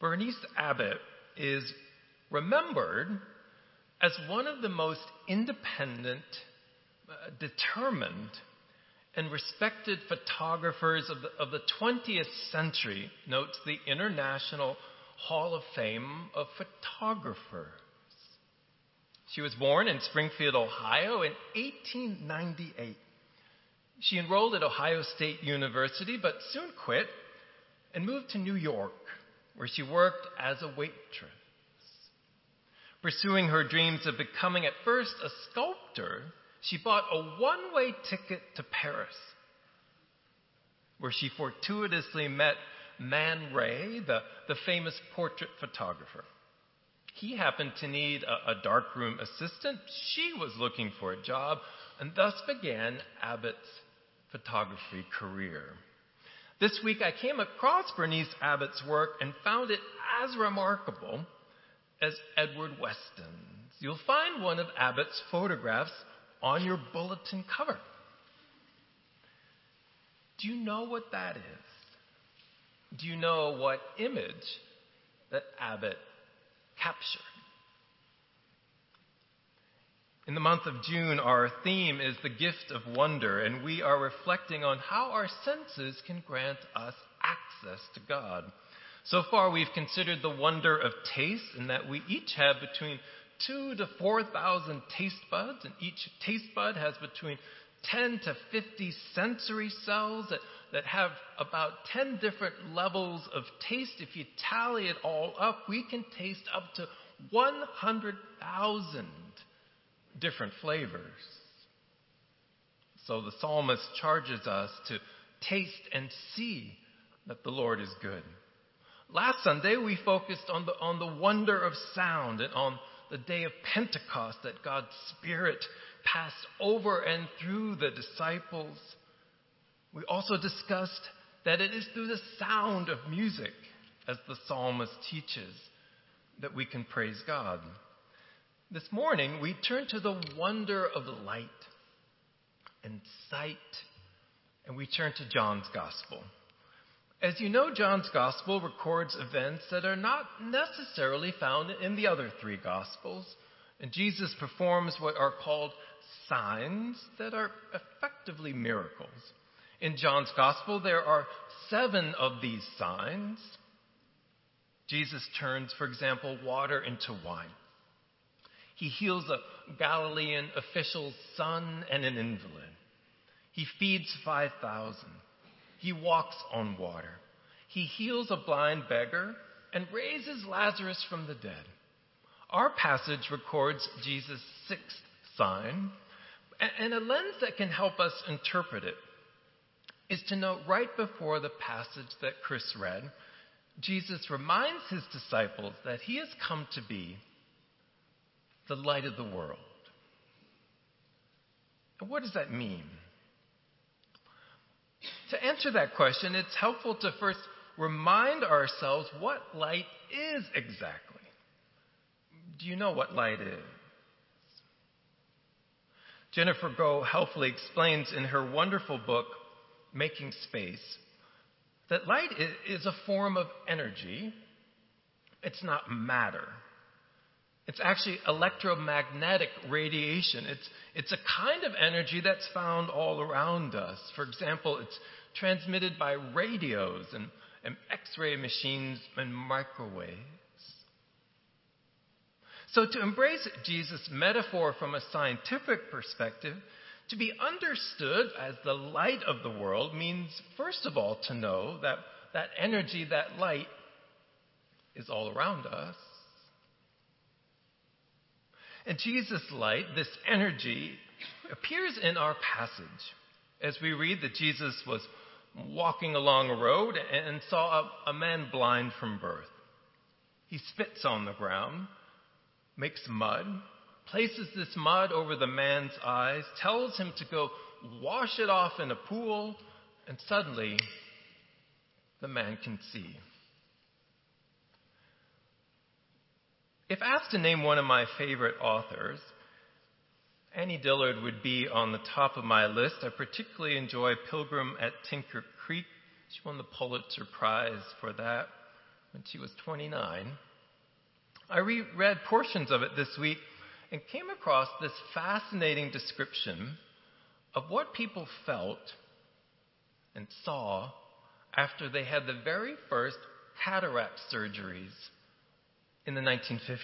Bernice Abbott is remembered as one of the most independent, determined, and respected photographers of the 20th century, notes the International Hall of Fame of Photographers. She was born in Springfield, Ohio in 1898. She enrolled at Ohio State University, but soon quit and moved to New York, where she worked as a waitress. Pursuing her dreams of becoming at first a sculptor, she bought a one-way ticket to Paris, where she fortuitously met Man Ray, the famous portrait photographer. He happened to need a darkroom assistant. She was looking for a job, and thus began Abbott's photography career. This week I came across Bernice Abbott's work and found it as remarkable as Edward Weston's. You'll find one of Abbott's photographs on your bulletin cover. Do you know what that is? Do you know what image that Abbott captured? In the month of June, our theme is the gift of wonder, and we are reflecting on how our senses can grant us access to God. So far, we've considered the wonder of taste, in that we each have between 2,000 to 4,000 taste buds, and each taste bud has between 10 to 50 sensory cells that have about 10 different levels of taste. If you tally it all up, we can taste up to 100,000 different flavors. So the psalmist charges us to taste and see that the Lord is good. Last Sunday, we focused on the wonder of sound, and on the day of Pentecost, that God's Spirit passed over and through the disciples. We also discussed that it is through the sound of music, as the psalmist teaches, that we can praise God. This morning, we turn to the wonder of light and sight, and we turn to John's Gospel. As you know, John's Gospel records events that are not necessarily found in the other three Gospels. And Jesus performs what are called signs that are effectively miracles. In John's Gospel, there are 7 of these signs. Jesus turns, for example, water into wine. He heals a Galilean official's son and an invalid. He feeds 5,000. He walks on water. He heals a blind beggar and raises Lazarus from the dead. Our passage records Jesus' 6th sign, and a lens that can help us interpret it is to note right before the passage that Chris read, Jesus reminds his disciples that he has come to be the light of the world. And what does that mean? To answer that question, it's helpful to first remind ourselves what light is exactly. Do you know what light is? Jennifer Goe helpfully explains in her wonderful book, Making Space, that light is a form of energy. It's not matter. It's actually electromagnetic radiation. It's a kind of energy that's found all around us. For example, it's transmitted by radios and X-ray machines and microwaves. So to embrace Jesus' metaphor from a scientific perspective, to be understood as the light of the world means, first of all, to know that that energy, that light, is all around us. And Jesus' light, this energy, appears in our passage as we read that Jesus was walking along a road and saw a man blind from birth. He spits on the ground, makes mud, places this mud over the man's eyes, tells him to go wash it off in a pool, and suddenly the man can see. If asked to name one of my favorite authors, Annie Dillard would be on the top of my list. I particularly enjoy Pilgrim at Tinker Creek. She won the Pulitzer Prize for that. when she was 29. I reread portions of it this week and came across this fascinating description of what people felt and saw after they had the very first cataract surgeries in the 1950s.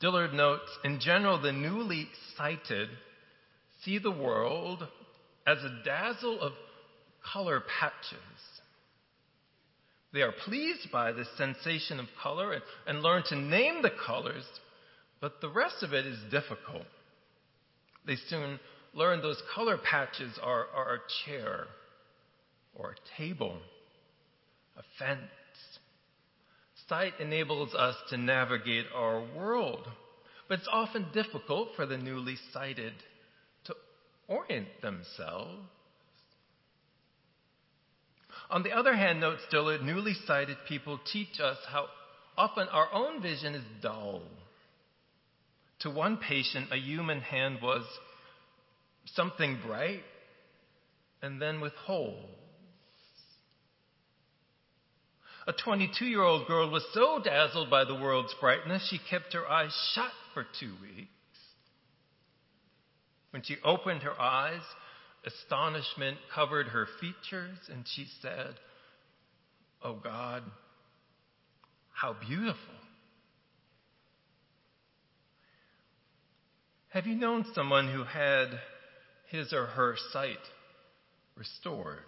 Dillard notes, in general, the newly sighted see the world as a dazzle of color patches. They are pleased by this sensation of color and learn to name the colors, but the rest of it is difficult. They soon learn those color patches are a chair or a table, a fence. Sight enables us to navigate our world, but it's often difficult for the newly sighted to orient themselves. On the other hand, notes Dillard, newly sighted people teach us how often our own vision is dull. To one patient, a human hand was something bright and then with holes. A 22-year-old girl was so dazzled by the world's brightness, she kept her eyes shut for 2 weeks. When she opened her eyes, astonishment covered her features, and she said, "Oh God, how beautiful." Have you known someone who had his or her sight restored?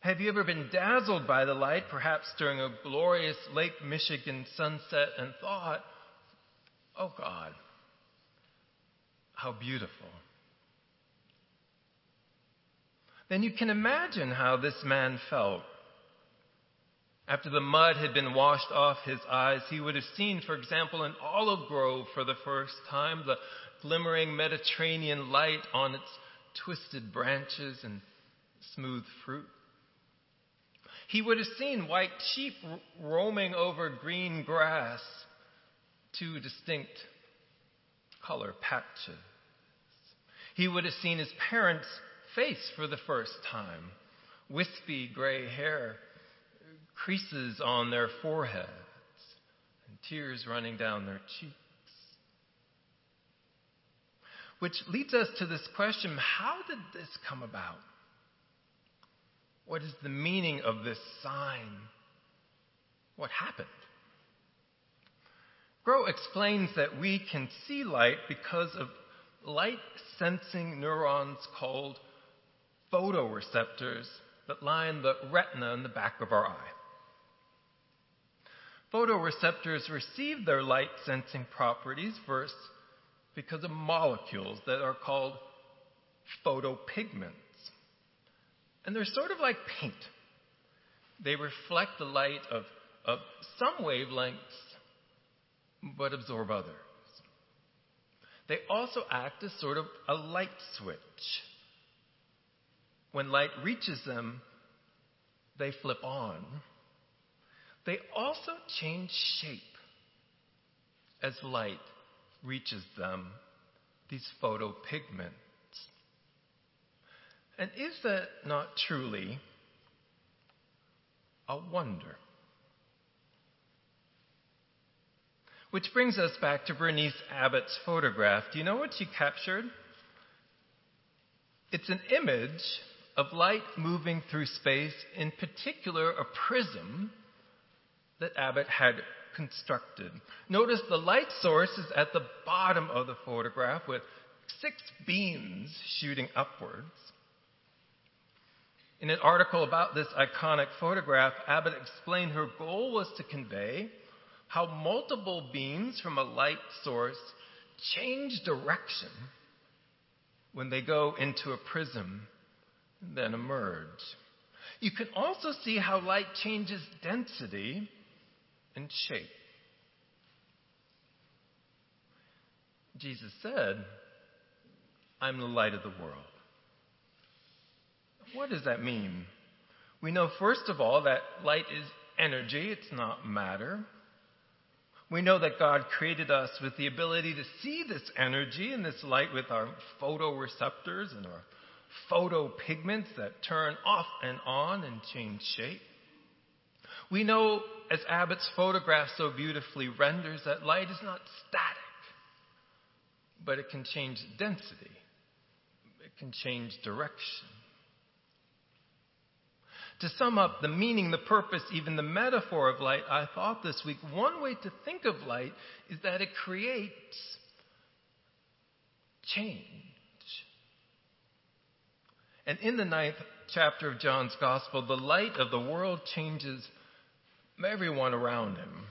Have you ever been dazzled by the light, perhaps during a glorious Lake Michigan sunset, and thought, "Oh God, how beautiful"? Then you can imagine how this man felt. After the mud had been washed off his eyes, he would have seen, for example, an olive grove for the first time, the glimmering Mediterranean light on its twisted branches and smooth fruit. He would have seen white sheep roaming over green grass, two distinct color patches. He would have seen his parents' face for the first time, wispy gray hair, creases on their foreheads, and tears running down their cheeks. Which leads us to this question, how did this come about? What is the meaning of this sign? What happened? Groh explains that we can see light because of light-sensing neurons called photoreceptors that line the retina in the back of our eye. Photoreceptors receive their light-sensing properties first because of molecules that are called photopigments. And they're sort of like paint. They reflect the light of some wavelengths, but absorb others. They also act as sort of a light switch. When light reaches them, they flip on. They also change shape as light reaches them, these photopigments. And is that not truly a wonder? Which brings us back to Bernice Abbott's photograph. Do you know what she captured? It's an image of light moving through space, in particular a prism that Abbott had constructed. Notice the light source is at the bottom of the photograph with 6 beams shooting upwards. In an article about this iconic photograph, Abbott explained her goal was to convey how multiple beams from a light source change direction when they go into a prism and then emerge. You can also see how light changes density and shape. Jesus said, "I'm the light of the world." What does that mean? We know, first of all, that light is energy, it's not matter. We know that God created us with the ability to see this energy and this light with our photoreceptors and our photopigments that turn off and on and change shape. We know, as Abbott's photograph so beautifully renders, that light is not static, but it can change density. It can change direction. To sum up the meaning, the purpose, even the metaphor of light, I thought this week, one way to think of light is that it creates change. And in the 9th chapter of John's Gospel, the light of the world changes everyone around him.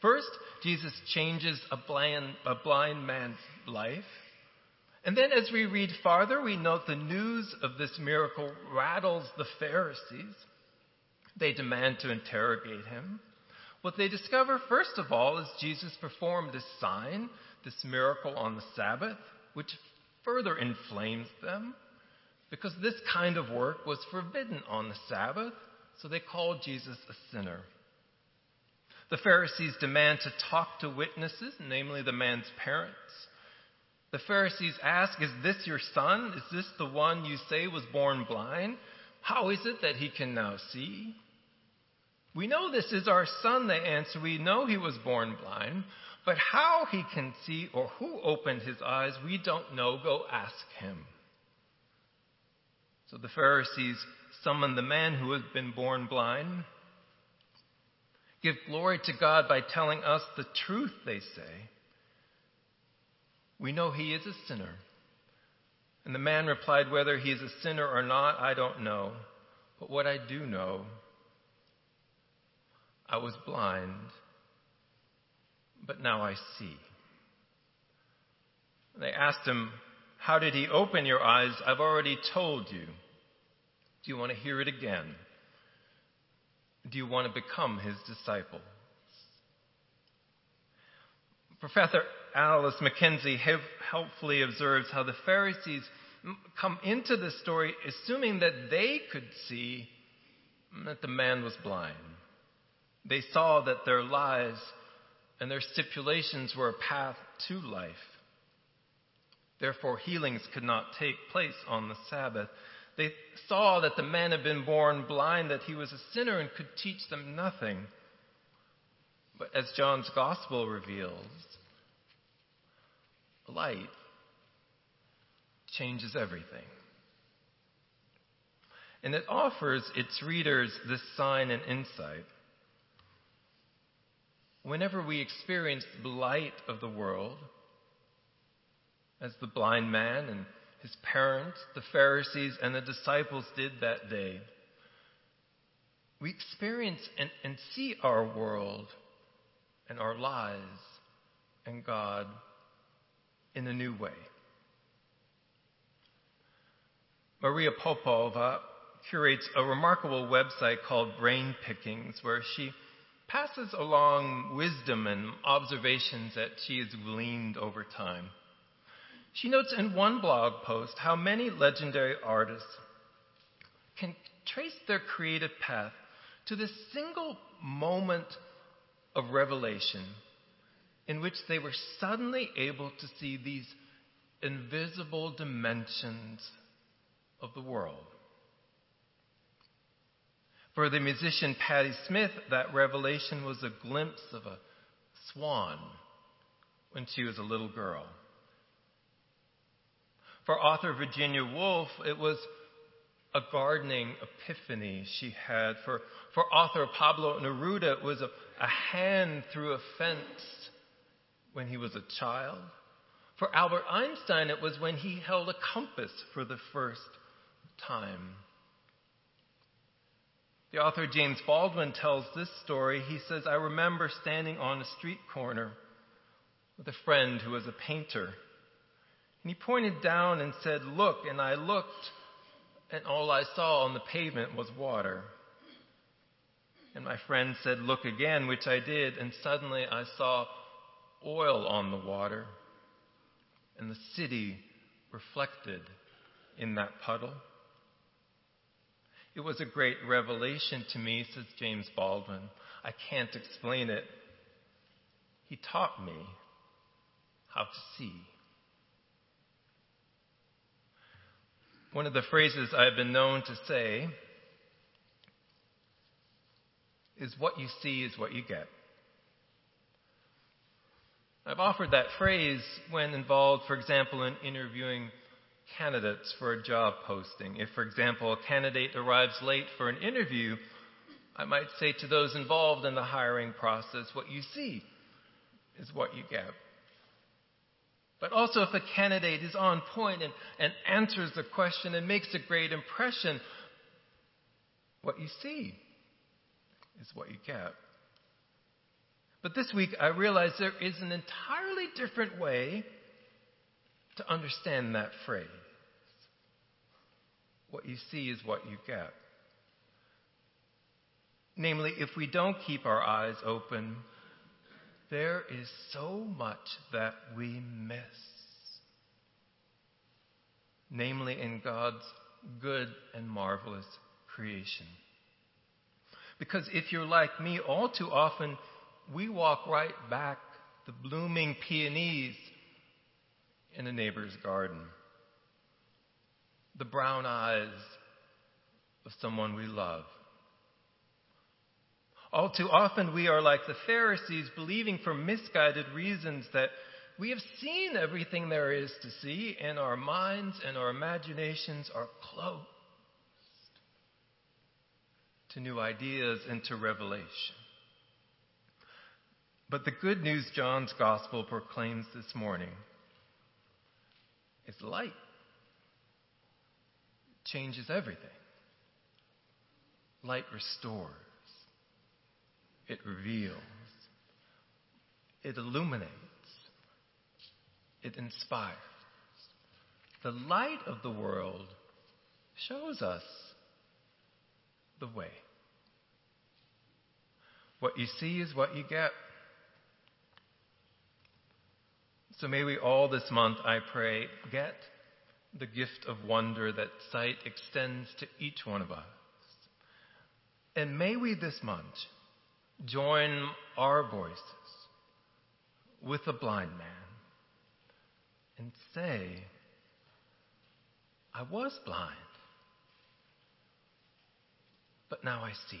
First, Jesus changes a blind man's life. And then as we read farther, we note the news of this miracle rattles the Pharisees. They demand to interrogate him. What they discover, first of all, is Jesus performed this sign, this miracle on the Sabbath, which further inflames them, because this kind of work was forbidden on the Sabbath, so they called Jesus a sinner. The Pharisees demand to talk to witnesses, namely the man's parents. The Pharisees ask, "Is this your son? Is this the one you say was born blind? How is it that he can now see?" "We know this is our son," they answer. "We know he was born blind, but how he can see or who opened his eyes, we don't know. Go ask him." So the Pharisees summon the man who has been born blind. "Give glory to God by telling us the truth," they say. "We know he is a sinner." And the man replied, "Whether he is a sinner or not, I don't know. But what I do know, I was blind, but now I see." They asked him, "How did he open your eyes? I've already told you. Do you want to hear it again? Do you want to become his disciple?" Professor Alice McKenzie helpfully observes how the Pharisees come into this story assuming that they could see that the man was blind. They saw that their lies and their stipulations were a path to life. Therefore, healings could not take place on the Sabbath. They saw that the man had been born blind, that he was a sinner and could teach them nothing. But as John's Gospel reveals, light changes everything. And it offers its readers this sign and insight. Whenever we experience the light of the world, as the blind man and his parents, the Pharisees, and the disciples did that day, we experience and see our world and our lives and God in a new way. Maria Popova curates a remarkable website called Brain Pickings, where she passes along wisdom and observations that she has gleaned over time. She notes in one blog post how many legendary artists can trace their creative path to this single moment of revelation, in which they were suddenly able to see these invisible dimensions of the world. For the musician Patti Smith, that revelation was a glimpse of a swan when she was a little girl. For author Virginia Woolf, it was a gardening epiphany she had. For author Pablo Neruda, it was a hand through a fence when he was a child. For Albert Einstein, it was when he held a compass for the first time. The author James Baldwin tells this story. He says, "I remember standing on a street corner with a friend who was a painter. And he pointed down and said, 'Look,' and I looked, and all I saw on the pavement was water. And my friend said, 'Look again,' which I did, and suddenly I saw oil on the water, and the city reflected in that puddle. It was a great revelation to me,' says James Baldwin. 'I can't explain it. He taught me how to see.'" One of the phrases I've been known to say is, what you see is what you get. I've offered that phrase when involved, for example, in interviewing candidates for a job posting. If, for example, a candidate arrives late for an interview, I might say to those involved in the hiring process, what you see is what you get. But also, if a candidate is on point and answers the question and makes a great impression, what you see is what you get. But this week, I realized there is an entirely different way to understand that phrase. What you see is what you get. Namely, if we don't keep our eyes open, there is so much that we miss. Namely, in God's good and marvelous creation. Because if you're like me, all too often, we walk right back the blooming peonies in a neighbor's garden, the brown eyes of someone we love. All too often we are like the Pharisees, believing for misguided reasons that we have seen everything there is to see, and our minds and our imaginations are closed to new ideas and to revelation. But the good news John's Gospel proclaims this morning is light changes everything. Light restores. It reveals. It illuminates. It inspires. The light of the world shows us the way. What you see is what you get. So may we all this month, I pray, get the gift of wonder that sight extends to each one of us. And may we this month join our voices with the blind man and say, I was blind, but now I see.